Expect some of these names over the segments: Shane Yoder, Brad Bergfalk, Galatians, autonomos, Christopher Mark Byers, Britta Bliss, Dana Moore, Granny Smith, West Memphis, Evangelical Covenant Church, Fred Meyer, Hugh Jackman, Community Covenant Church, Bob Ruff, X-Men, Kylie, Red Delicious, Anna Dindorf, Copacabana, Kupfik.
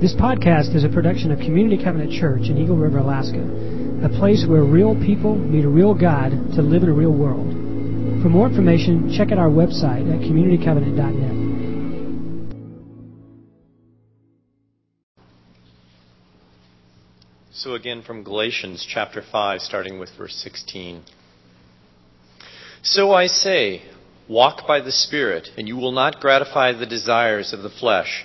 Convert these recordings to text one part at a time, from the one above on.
This podcast is a production of Community Covenant Church in Eagle River, Alaska, a place where real people meet a real God to live in a real world. For more information, check out our website at communitycovenant.net. So again from Galatians chapter 5, starting with verse 16. So I say, walk by the Spirit, and you will not gratify the desires of the flesh.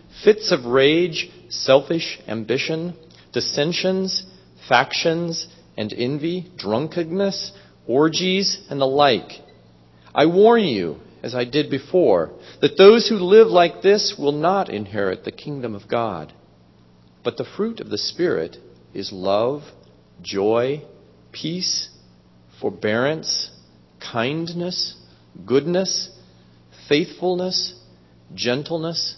fits of rage, selfish ambition, dissensions, factions and envy, drunkenness, orgies, and the like. I warn you, as I did before, that those who live like this will not inherit the kingdom of God. But the fruit of the Spirit is love, joy, peace, forbearance, kindness, goodness, faithfulness, gentleness,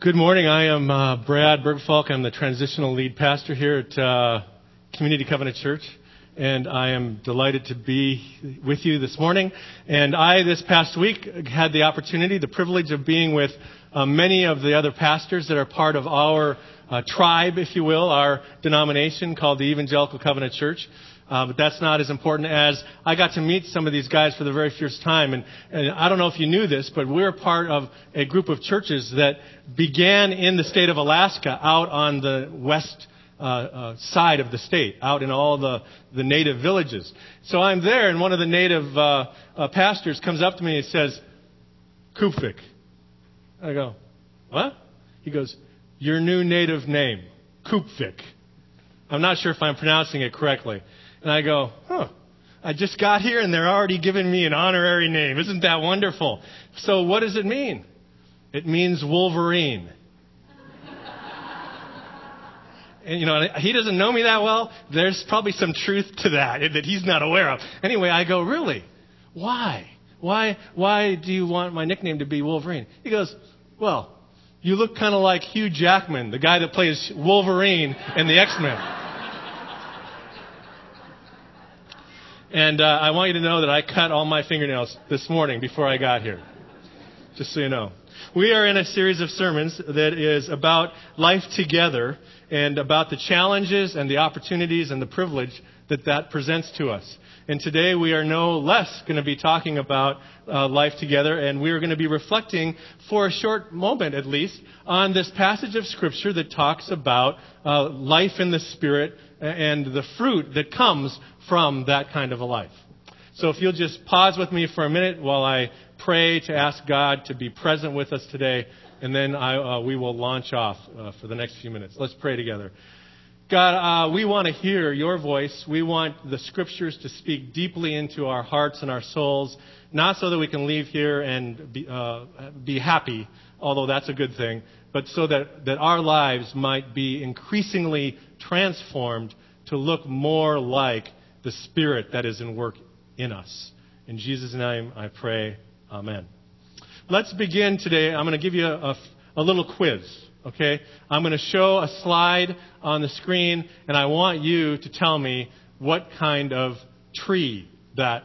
Good morning. I am Brad Bergfalk. I'm the transitional lead pastor here at Community Covenant Church, and I am delighted to be with you this morning. And I, this past week, had the opportunity, the privilege of being with many of the other pastors that are part of our tribe, if you will, our denomination called the Evangelical Covenant Church. But that's not as important as I got to meet some of these guys for the very first time. And I don't know if you knew this, but we're part of a group of churches that began in the state of Alaska out on the west side of the state, out in all the native villages. So I'm there, and one of the native pastors comes up to me and says, Kupfik. I go, what? He goes, your new native name, Kupfik. I'm not sure if I'm pronouncing it correctly. And I go, huh, I just got here and they're already giving me an honorary name. Isn't that wonderful? So what does it mean? It means Wolverine. And, you know, he doesn't know me that well. There's probably some truth to that he's not aware of. Anyway, I go, really? Why do you want my nickname to be Wolverine? He goes, well, you look kind of like Hugh Jackman, the guy that plays Wolverine in the X-Men. And I want you to know that I cut all my fingernails this morning before I got here, just so you know. We are in a series of sermons that is about life together and about the challenges and the opportunities and the privilege that that presents to us. And today we are no less going to be talking about life together, and we are going to be reflecting for a short moment at least on this passage of Scripture that talks about life in the Spirit and the fruit that comes from that kind of a life. So if you'll just pause with me for a minute while I pray to ask God to be present with us today, and then we will launch off for the next few minutes. Let's pray together. God, we want to hear your voice. We want the Scriptures to speak deeply into our hearts and our souls, not so that we can leave here and be happy, although that's a good thing, but so that our lives might be increasingly transformed to look more like the Spirit that is in work in us. In Jesus' name I pray, amen. Let's begin today. I'm going to give you a little quiz. Okay, I'm going to show a slide on the screen, and I want you to tell me what kind of tree that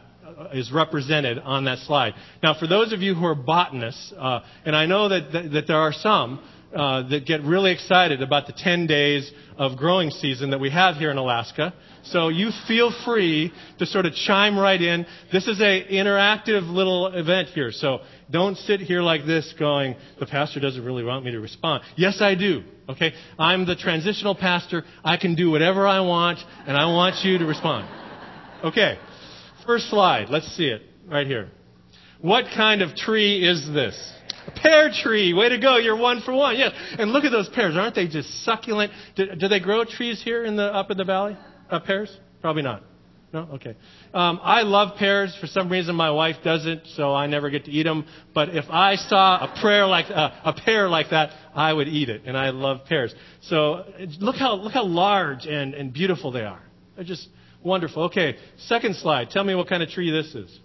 is represented on that slide. Now, for those of you who are botanists, and I know that there are some, that get really excited about the 10 days of growing season that we have here in Alaska. So you feel free to sort of chime right in. This is a interactive little event here. So don't sit here like this going, the pastor doesn't really want me to respond. Yes, I do. Okay? I'm the transitional pastor. I can do whatever I want, and I want you to respond. Okay. First slide. Let's see it right here. What kind of tree is this? A pear tree. Way to go. You're one for one. Yes. And look at those pears. Aren't they just succulent? Do they grow trees here up in the valley? Pears? Probably not. No? Okay. I love pears. For some reason, my wife doesn't, so I never get to eat them. But if I saw a pear like that, I would eat it. And I love pears. So look how large and beautiful they are. They're just wonderful. Okay. Second slide. Tell me what kind of tree this is.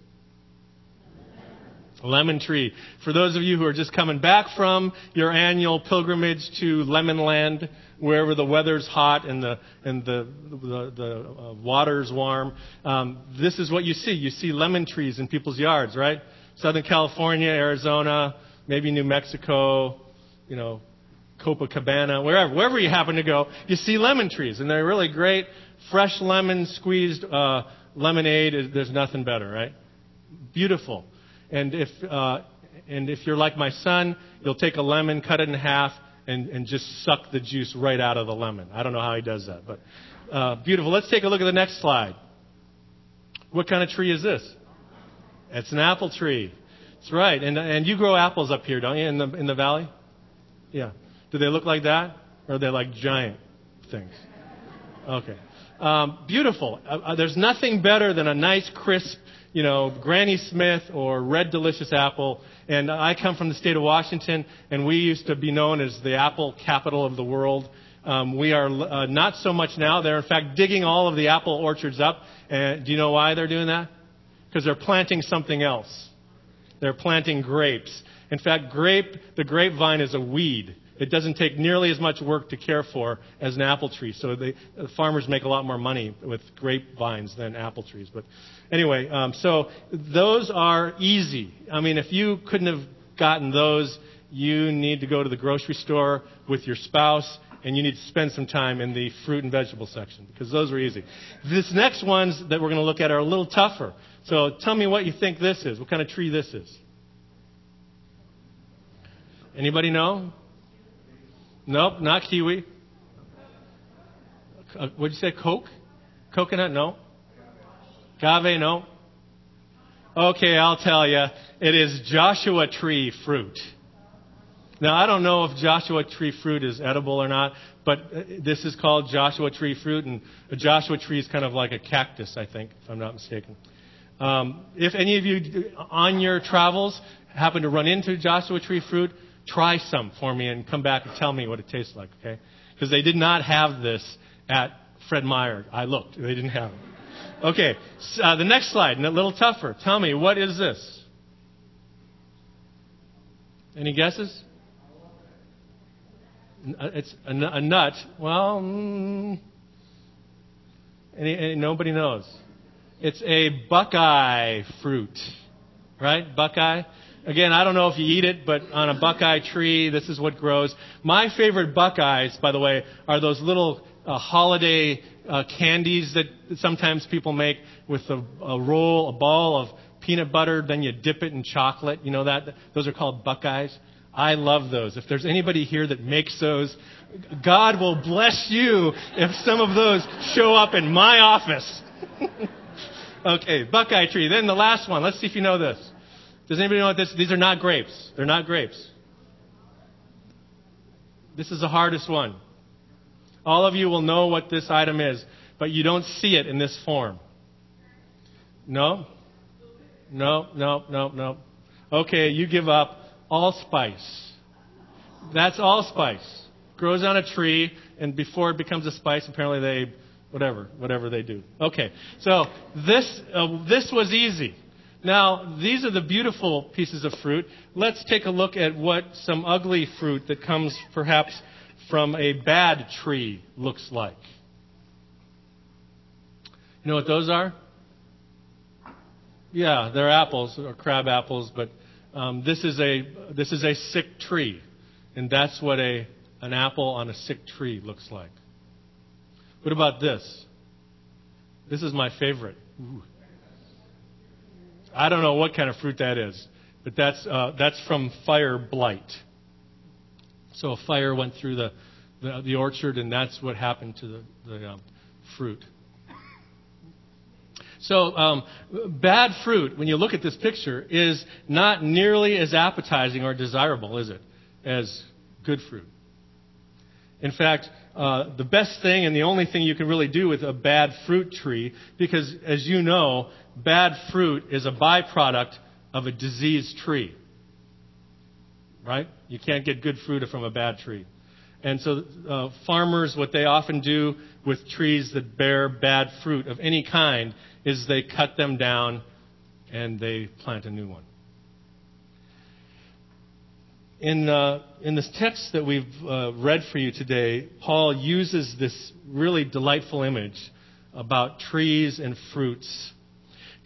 Lemon tree. For those of you who are just coming back from your annual pilgrimage to Lemon Land, wherever the weather's hot and the water's warm, this is what you see. You see lemon trees in people's yards, right? Southern California, Arizona, maybe New Mexico, Copacabana, wherever you happen to go, you see lemon trees, and they're really great. Fresh lemon squeezed lemonade. There's nothing better, right? Beautiful. And if you're like my son, you'll take a lemon, cut it in half, and just suck the juice right out of the lemon. I don't know how he does that, but beautiful. Let's take a look at the next slide. What kind of tree is this? It's an apple tree. That's right. And you grow apples up here, don't you, in the valley? Yeah. Do they look like that, or are they like giant things? Okay. Beautiful. There's nothing better than a nice, crisp, Granny Smith or Red Delicious apple. And I come from the state of Washington, and we used to be known as the apple capital of the world. We are not so much now. They're, in fact, digging all of the apple orchards up. And do you know why they're doing that? Because they're planting something else. They're planting grapes. In fact, the grapevine is a weed. It doesn't take nearly as much work to care for as an apple tree. So the farmers make a lot more money with grapevines than apple trees. But anyway, so those are easy. I mean, if you couldn't have gotten those, you need to go to the grocery store with your spouse, and you need to spend some time in the fruit and vegetable section because those are easy. This next ones that we're going to look at are a little tougher. So tell me what you think this is, what kind of tree this is. Anybody know? Nope, not kiwi. What did you say? Coke? Coconut? No. Agave? No. Okay, I'll tell you. It is Joshua tree fruit. Now, I don't know if Joshua tree fruit is edible or not, but this is called Joshua tree fruit, and a Joshua tree is kind of like a cactus, I think, if I'm not mistaken. If any of you on your travels happen to run into Joshua tree fruit, try some for me and come back and tell me what it tastes like, okay? Because they did not have this at Fred Meyer. I looked. They didn't have it. Okay, so, the next slide, and a little tougher. Tell me, what is this? Any guesses? It's a nut. Well, nobody knows. It's a buckeye fruit, right? Buckeye. Again, I don't know if you eat it, but on a buckeye tree, this is what grows. My favorite buckeyes, by the way, are those little holiday candies that sometimes people make with a ball of peanut butter, then you dip it in chocolate. You know that? Those are called buckeyes. I love those. If there's anybody here that makes those, God will bless you if some of those show up in my office. Okay, buckeye tree. Then the last one. Let's see if you know this. Does anybody know what this is? These are not grapes. They're not grapes. This is the hardest one. All of you will know what this item is, but you don't see it in this form. No? No. Okay, you give up. Allspice. That's allspice. Grows on a tree, and before it becomes a spice, apparently they, whatever they do. Okay, so this was easy. Now, these are the beautiful pieces of fruit. Let's take a look at what some ugly fruit that comes perhaps from a bad tree looks like. You know what those are? Yeah, they're apples or crab apples, but this is a sick tree. And that's what an apple on a sick tree looks like. What about this? This is my favorite. Ooh. I don't know what kind of fruit that is, but that's from fire blight. So a fire went through the orchard, and that's what happened to the fruit. So bad fruit, when you look at this picture, is not nearly as appetizing or desirable, is it, as good fruit? In fact, the best thing and the only thing you can really do with a bad fruit tree, because as you know, bad fruit is a byproduct of a diseased tree. Right? You can't get good fruit from a bad tree. And so farmers, what they often do with trees that bear bad fruit of any kind is they cut them down and they plant a new one. In this text that we've read for you today, Paul uses this really delightful image about trees and fruits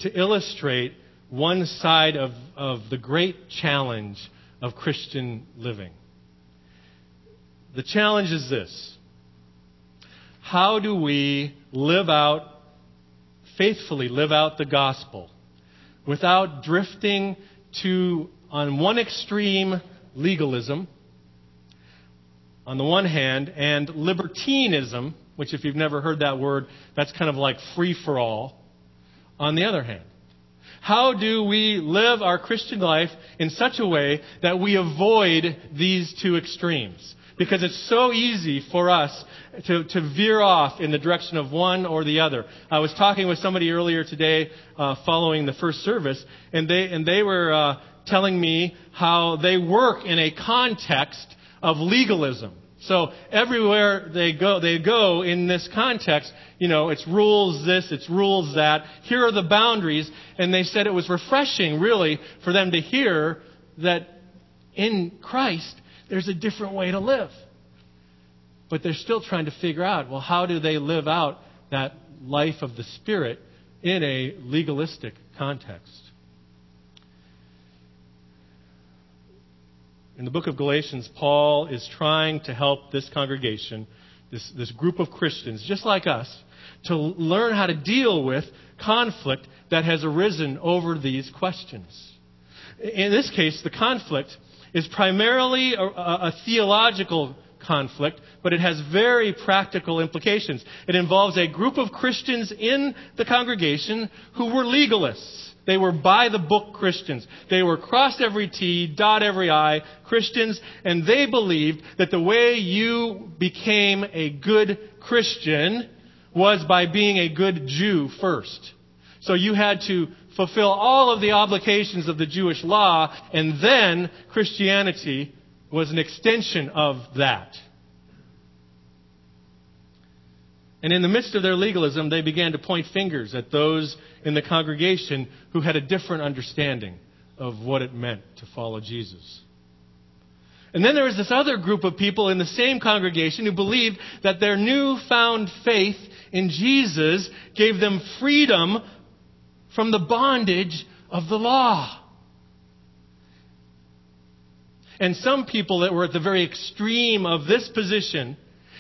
to illustrate one side of the great challenge of Christian living. The challenge is this. How do we faithfully live out the gospel without drifting to, on one extreme, legalism, on the one hand, and libertinism, which if you've never heard that word, that's kind of like free-for-all, on the other hand? How do we live our Christian life in such a way that we avoid these two extremes? Because it's so easy for us to veer off in the direction of one or the other. I was talking with somebody earlier today following the first service, and they were telling me how they work in a context of legalism. So everywhere they go in this context, you know, it's rules this, it's rules that. Here are the boundaries. And they said it was refreshing, really, for them to hear that in Christ, there's a different way to live. But they're still trying to figure out, well, how do they live out that life of the Spirit in a legalistic context? In the book of Galatians, Paul is trying to help this congregation, this group of Christians, just like us, to learn how to deal with conflict that has arisen over these questions. In this case, the conflict is primarily a theological conflict, but it has very practical implications. It involves a group of Christians in the congregation who were legalists. They were by-the-book Christians. They were cross every T, dot every I Christians, and they believed that the way you became a good Christian was by being a good Jew first. So you had to fulfill all of the obligations of the Jewish law, and then Christianity was an extension of that. And in the midst of their legalism, they began to point fingers at those in the congregation who had a different understanding of what it meant to follow Jesus. And then there was this other group of people in the same congregation who believed that their newfound faith in Jesus gave them freedom from the bondage of the law. And some people that were at the very extreme of this position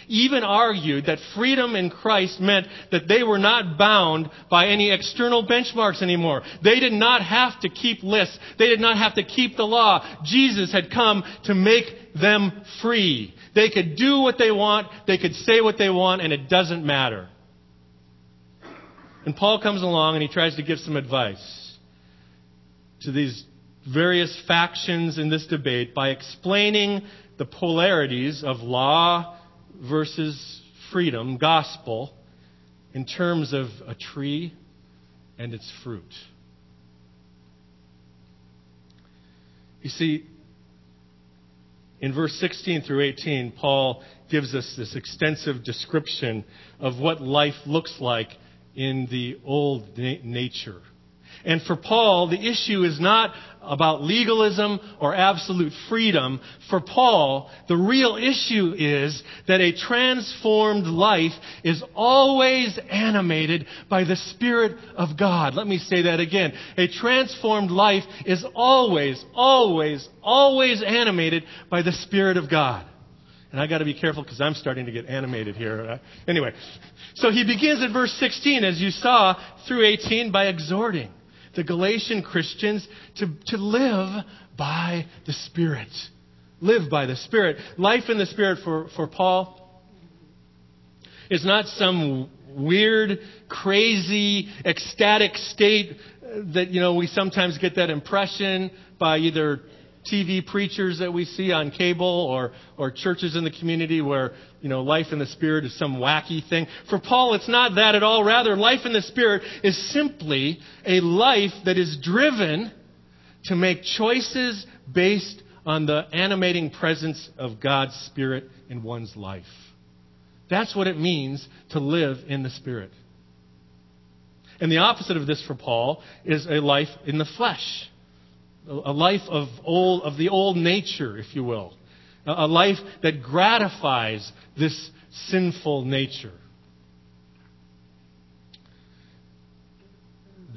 even argued that freedom in Christ meant that they were not bound by any external benchmarks anymore. They did not have to keep lists. They did not have to keep the law. Jesus had come to make them free. They could do what they want. They could say what they want, and it doesn't matter. And Paul comes along and he tries to give some advice to these various factions in this debate by explaining the polarities of law versus freedom, gospel, in terms of a tree and its fruit. You see, in verse 16 through 18, Paul gives us this extensive description of what life looks like in the old nature. And for Paul, the issue is not about legalism or absolute freedom. For Paul, the real issue is that a transformed life is always animated by the Spirit of God. Let me say that again. A transformed life is always animated by the Spirit of God. And I got to be careful because I'm starting to get animated here. Anyway, so he begins at verse 16, as you saw, through 18, by exhorting the Galatian Christians to live by the Spirit. Live by the Spirit. Life in the Spirit for Paul is not some weird, crazy, ecstatic state that, you know, we sometimes get that impression by either TV preachers that we see on cable or churches in the community where, you know, life in the Spirit is some wacky thing. For Paul, it's not that at all. Rather, life in the Spirit is simply a life that is driven to make choices based on the animating presence of God's Spirit in one's life. That's what it means to live in the Spirit. And the opposite of this for Paul is a life in the flesh. A life of the old nature, if you will. A life that gratifies this sinful nature.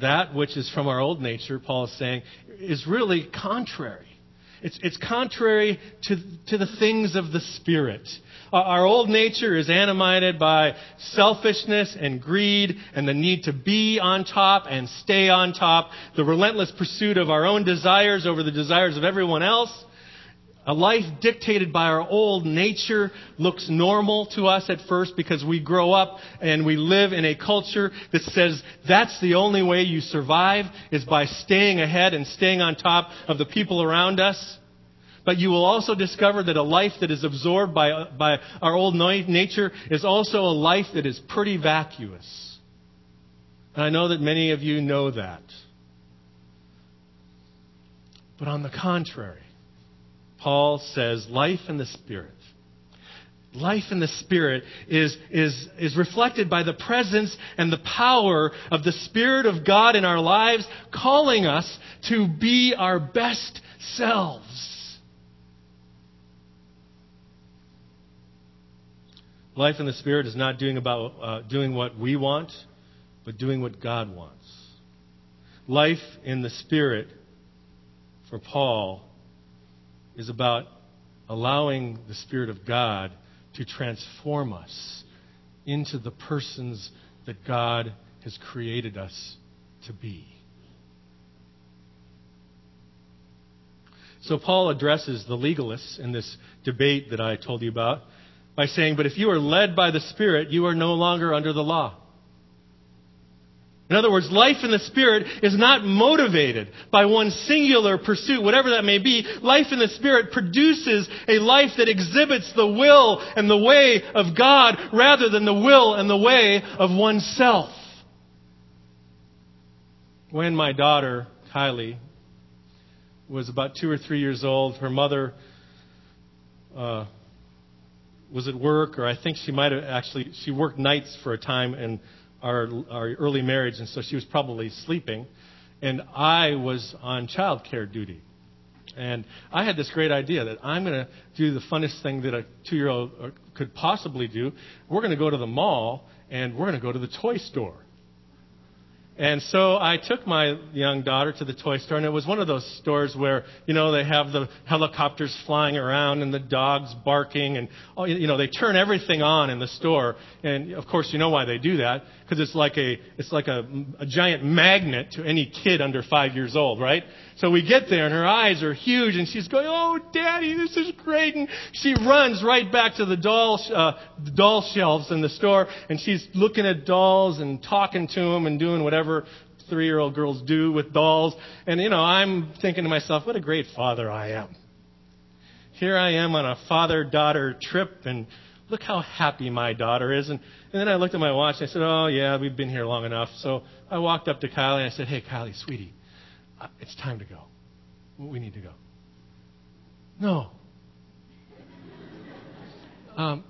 That which is from our old nature, Paul is saying, is really contrary. It's contrary to the things of the Spirit. Our old nature is animated by selfishness and greed and the need to be on top and stay on top, the relentless pursuit of our own desires over the desires of everyone else. A life dictated by our old nature looks normal to us at first because we grow up and we live in a culture that says that's the only way you survive is by staying ahead and staying on top of the people around us. But you will also discover that a life that is absorbed by our old nature is also a life that is pretty vacuous. And I know that many of you know that. But on the contrary, Paul says life in the Spirit. Life in the Spirit is reflected by the presence and the power of the Spirit of God in our lives, calling us to be our best selves. Life in the Spirit is not doing what we want, but doing what God wants. Life in the Spirit, for Paul, is about allowing the Spirit of God to transform us into the persons that God has created us to be. So Paul addresses the legalists in this debate that I told you about by saying, but if you are led by the Spirit, you are no longer under the law. In other words, life in the Spirit is not motivated by one singular pursuit, whatever that may be. Life in the Spirit produces a life that exhibits the will and the way of God rather than the will and the way of oneself. When my daughter, Kylie, was about 2 or 3 years old, her mother was at work, or I think she might have actually, she worked nights for a time in our early marriage, and so she was probably sleeping. And I was on child care duty. And I had this great idea that I'm going to do the funnest thing that a 2-year-old could possibly do. We're going to go to the mall, and we're going to go to the toy store. And so I took my young daughter to the toy store, and it was one of those stores where, you know, they have the helicopters flying around and the dogs barking, and, you know, they turn everything on in the store. And of course, you know why they do that, because it's like a giant magnet to any kid under 5 years old, right? So we get there, and her eyes are huge, and she's going, "Oh, Daddy, this is great!" And she runs right back to the doll shelves in the store, and she's looking at dolls and talking to them and doing whatever 3-year-old girls do with dolls. And, you know, I'm thinking to myself, what a great father I am. Here I am on a father-daughter trip, and look how happy my daughter is. And then I looked at my watch, and I said, oh, yeah, we've been here long enough. So I walked up to Kylie, and I said, hey, Kylie, sweetie, it's time to go. We need to go. No.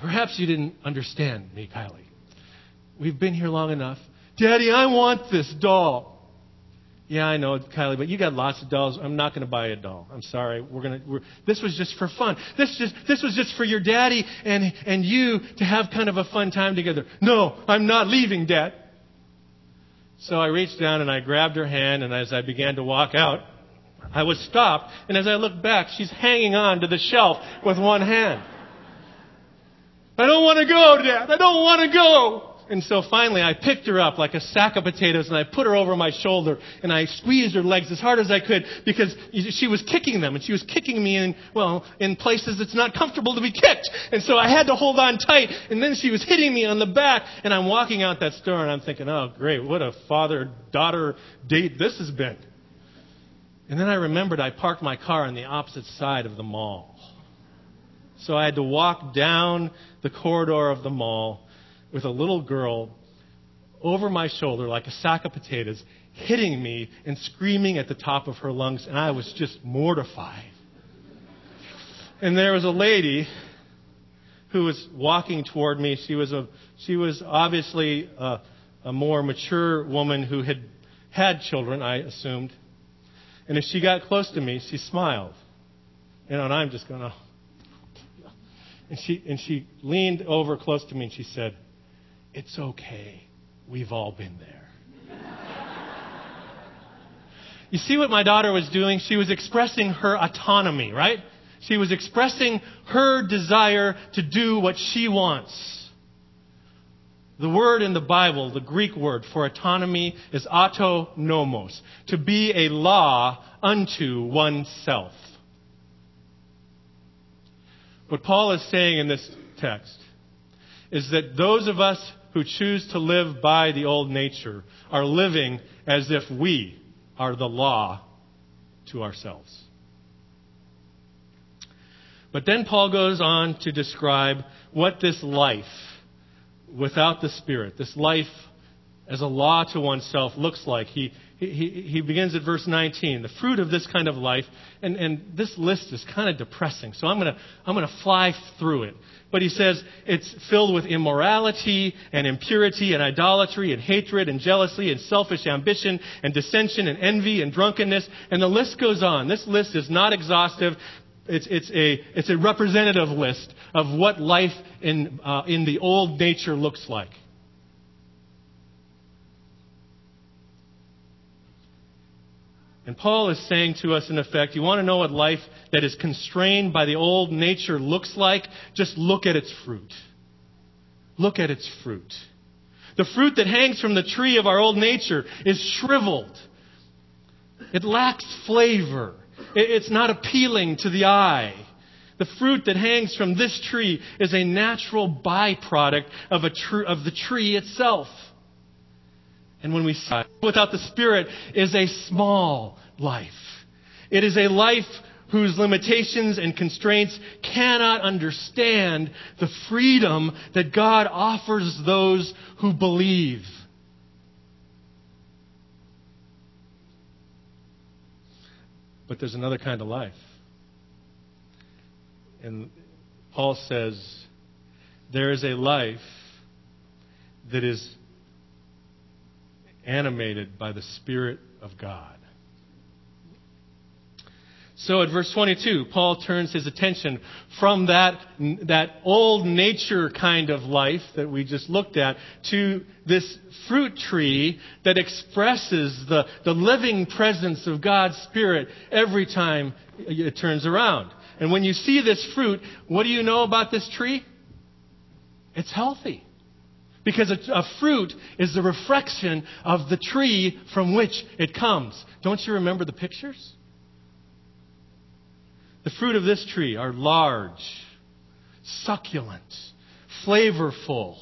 Perhaps you didn't understand me, Kylie. We've been here long enough. Daddy, I want this doll. Yeah, I know, Kylie, but you got lots of dolls. I'm not going to buy a doll. I'm sorry. This was just for fun. This was just for your daddy and you to have kind of a fun time together. No, I'm not leaving, Dad. So I reached down and I grabbed her hand, and as I began to walk out, I was stopped. And as I looked back, she's hanging on to the shelf with one hand. I don't want to go, Dad. I don't want to go. And so finally I picked her up like a sack of potatoes, and I put her over my shoulder, and I squeezed her legs as hard as I could because she was kicking them, and she was kicking me in places that's not comfortable to be kicked. And so I had to hold on tight, and then she was hitting me on the back, and I'm walking out that store, and I'm thinking, oh, great, what a father-daughter date this has been. And then I remembered I parked my car on the opposite side of the mall. So I had to walk down the corridor of the mall with a little girl over my shoulder like a sack of potatoes, hitting me and screaming at the top of her lungs, and I was just mortified. And there was a lady who was walking toward me. She was obviously a more mature woman who had had children, I assumed. And as she got close to me, she smiled. And I'm just going, oh. And she leaned over close to me and she said, "It's okay. We've all been there." You see what my daughter was doing? She was expressing her autonomy, right? She was expressing her desire to do what she wants. The word in the Bible, the Greek word for autonomy, is autonomos, to be a law unto oneself. What Paul is saying in this text is that those of us who choose to live by the old nature are living as if we are the law to ourselves. But then Paul goes on to describe what this life without the Spirit, this life as a law to oneself, looks like. He begins at verse 19, the fruit of this kind of life, and this list is kind of depressing, so I'm going to fly through it. But he says it's filled with immorality and impurity and idolatry and hatred and jealousy and selfish ambition and dissension and envy and drunkenness, and the list goes on. This list is not exhaustive. It's a representative list of what life in the old nature looks like. And Paul is saying to us, in effect, you want to know what life that is constrained by the old nature looks like? Just look at its fruit. Look at its fruit. The fruit that hangs from the tree of our old nature is shriveled. It lacks flavor. It's not appealing to the eye. The fruit that hangs from this tree is a natural byproduct of the tree itself. And when we see without the Spirit is a small life. It is a life whose limitations and constraints cannot understand the freedom that God offers those who believe. But there's another kind of life. And Paul says there is a life that is animated by the Spirit of God. So at verse 22, Paul turns his attention from that old nature kind of life that we just looked at to this fruit tree that expresses the living presence of God's Spirit every time it turns around. And when you see this fruit, what do you know about this tree? It's healthy. Because a fruit is the reflection of the tree from which it comes. Don't you remember the pictures? The fruit of this tree are large, succulent, flavorful.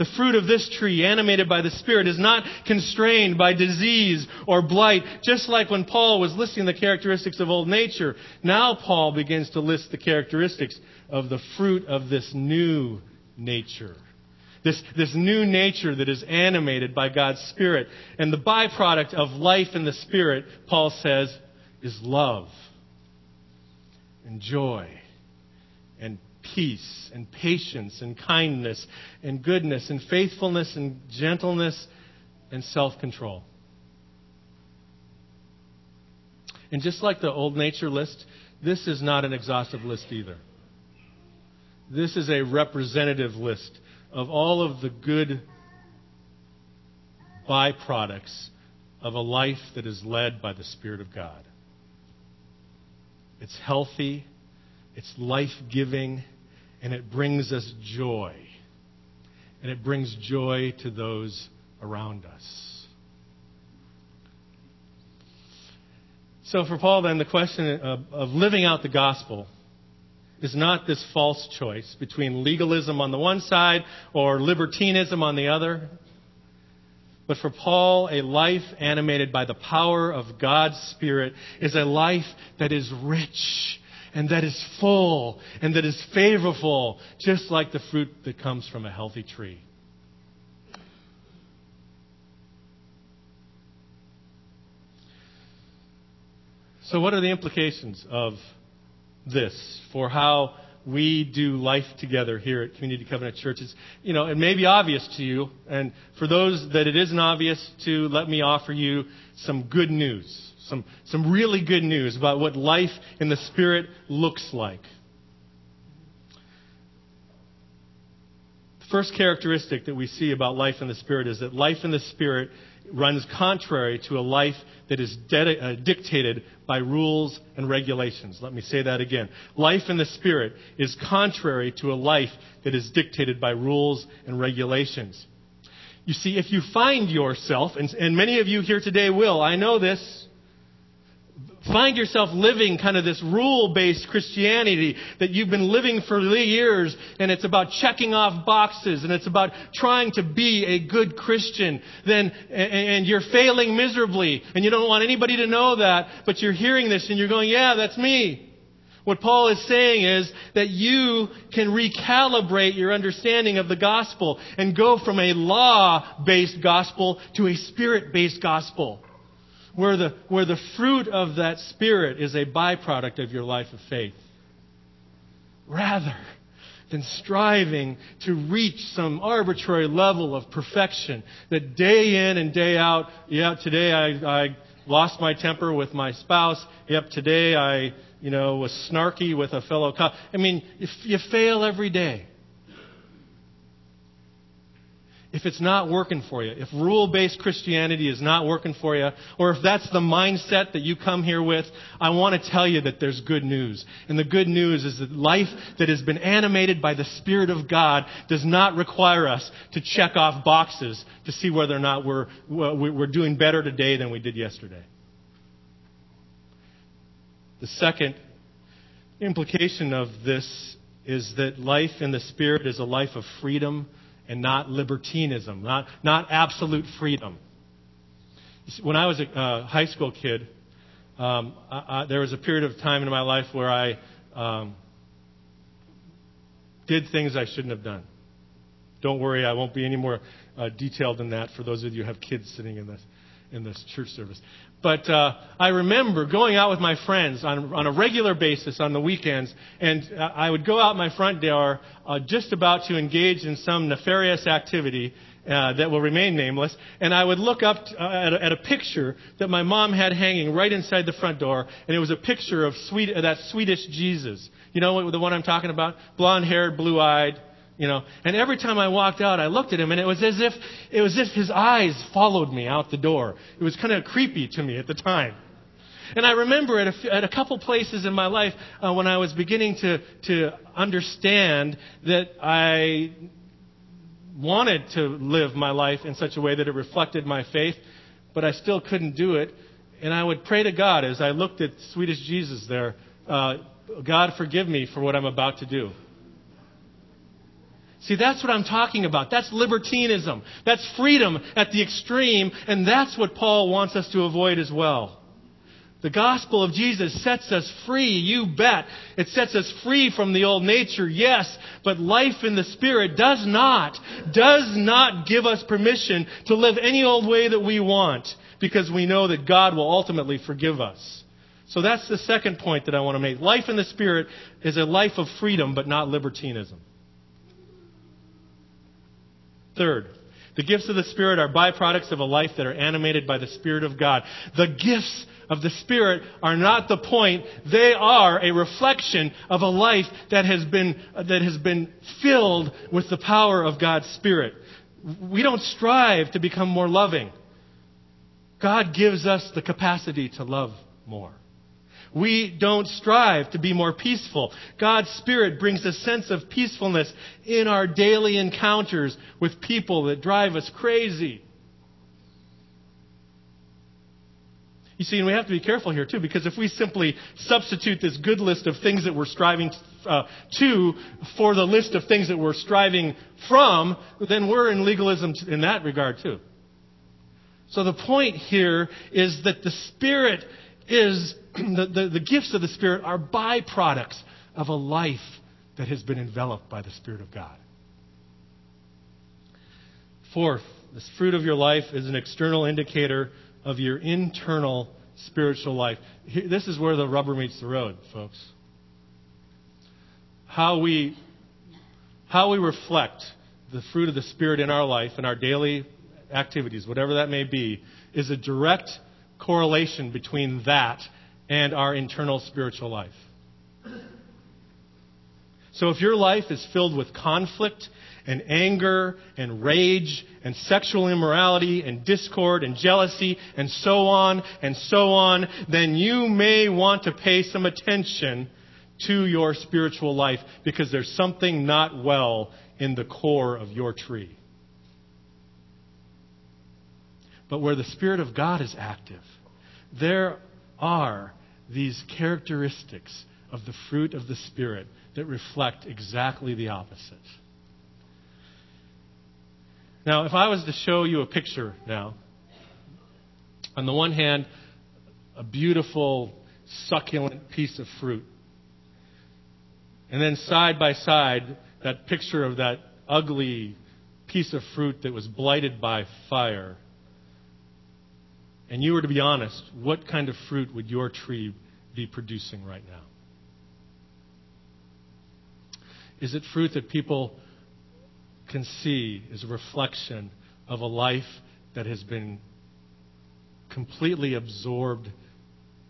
The fruit of this tree, animated by the Spirit, is not constrained by disease or blight, just like when Paul was listing the characteristics of old nature. Now Paul begins to list the characteristics of the fruit of this new nature. This new nature that is animated by God's Spirit. And the byproduct of life in the Spirit, Paul says, is love and joy and peace and patience and kindness and goodness and faithfulness and gentleness and self-control. And just like the old nature list, this is not an exhaustive list either. This is a representative list of all of the good byproducts of a life that is led by the Spirit of God. It's healthy, it's life-giving, and it brings us joy. And it brings joy to those around us. So for Paul, then, the question of living out the gospel is not this false choice between legalism on the one side or libertinism on the other. But for Paul, a life animated by the power of God's Spirit is a life that is rich and that is full and that is flavorful, just like the fruit that comes from a healthy tree. So what are the implications of this for how we do life together here at Community Covenant Church? It may be obvious to you, and for those that it isn't obvious to, let me offer you some good news, some really good news about what life in the Spirit looks like. The first characteristic that we see about life in the Spirit is that life in the Spirit runs contrary to a life that is dictated by rules and regulations. Let me say that again. Life in the Spirit is contrary to a life that is dictated by rules and regulations. You see, if you find yourself, and many of you here today will, I know this, find yourself living kind of this rule-based Christianity that you've been living for years, and it's about checking off boxes, and it's about trying to be a good Christian, and you're failing miserably, and you don't want anybody to know that, but you're hearing this, and you're going, yeah, that's me. What Paul is saying is that you can recalibrate your understanding of the gospel and go from a law-based gospel to a Spirit-based gospel, where the fruit of that Spirit is a byproduct of your life of faith, rather than striving to reach some arbitrary level of perfection that day in and day out, yeah, today I lost my temper with my spouse, yep, today I was snarky with a fellow cop. I mean, if you fail every day. If it's not working for you, if rule-based Christianity is not working for you, or if that's the mindset that you come here with, I want to tell you that there's good news. And the good news is that life that has been animated by the Spirit of God does not require us to check off boxes to see whether or not we're doing better today than we did yesterday. The second implication of this is that life in the Spirit is a life of freedom and not libertinism, not absolute freedom. When I was a high school kid, there was a period of time in my life where I did things I shouldn't have done. Don't worry, I won't be any more detailed than that for those of you who have kids sitting in this church service. But I remember going out with my friends on a regular basis on the weekends, and I would go out my front door just about to engage in some nefarious activity that will remain nameless, and I would look up at a picture that my mom had hanging right inside the front door, and it was a picture of that Swedish Jesus. You know the one I'm talking about? Blonde-haired, blue-eyed. And every time I walked out, I looked at him, and it was as if his eyes followed me out the door. It was kind of creepy to me at the time. And I remember at a couple places in my life when I was beginning to understand that I wanted to live my life in such a way that it reflected my faith, but I still couldn't do it. And I would pray to God as I looked at Swedish Jesus there, God, forgive me for what I'm about to do. See, that's what I'm talking about. That's libertinism. That's freedom at the extreme, and that's what Paul wants us to avoid as well. The gospel of Jesus sets us free, you bet. It sets us free from the old nature, yes, but life in the Spirit does not give us permission to live any old way that we want, because we know that God will ultimately forgive us. So that's the second point that I want to make. Life in the Spirit is a life of freedom, but not libertinism. Third, The gifts of the Spirit are byproducts of a life that are animated by the Spirit of God. The gifts of the Spirit are not the point. They are a reflection of a life that has been filled with the power of God's Spirit. We don't strive to become more loving. God gives us the capacity to love more. We don't strive to be more peaceful. God's Spirit brings a sense of peacefulness in our daily encounters with people that drive us crazy. You see, and we have to be careful here too, because if we simply substitute this good list of things that we're striving to for the list of things that we're striving from, then we're in legalism in that regard too. So the point here is that the Spirit is the gifts of the Spirit are byproducts of a life that has been enveloped by the Spirit of God. Fourth, this fruit of your life is an external indicator of your internal spiritual life. This is where the rubber meets the road, folks. How we reflect the fruit of the Spirit in our life and our daily activities, whatever that may be, is a direct correlation between that and our internal spiritual life. So if your life is filled with conflict and anger and rage and sexual immorality and discord and jealousy and so on, then you may want to pay some attention to your spiritual life, because there's something not well in the core of your tree. But where the Spirit of God is active, there are these characteristics of the fruit of the Spirit that reflect exactly the opposite. Now, if I was to show you a picture now, on the one hand, a beautiful, succulent piece of fruit. And then side by side, that picture of that ugly piece of fruit that was blighted by fire. And you were to be honest, what kind of fruit would your tree be producing right now? Is it fruit that people can see is a reflection of a life that has been completely absorbed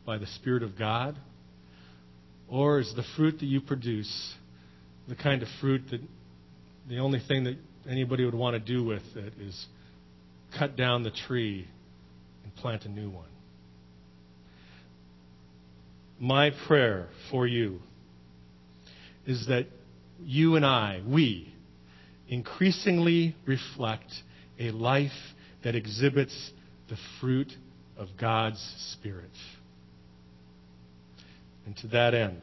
by the Spirit of God? Or is the fruit that you produce the kind of fruit that the only thing that anybody would want to do with it is cut down the tree and plant a new one? My prayer for you is that you and we increasingly reflect a life that exhibits the fruit of God's Spirit. And to that end,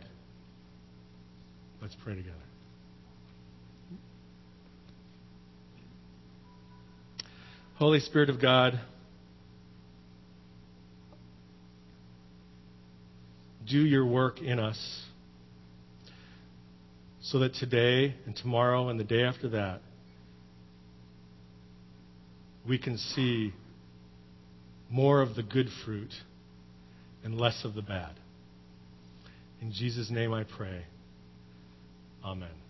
let's pray together. Holy Spirit of God, do your work in us so that today and tomorrow and the day after that, we can see more of the good fruit and less of the bad. In Jesus' name I pray. Amen.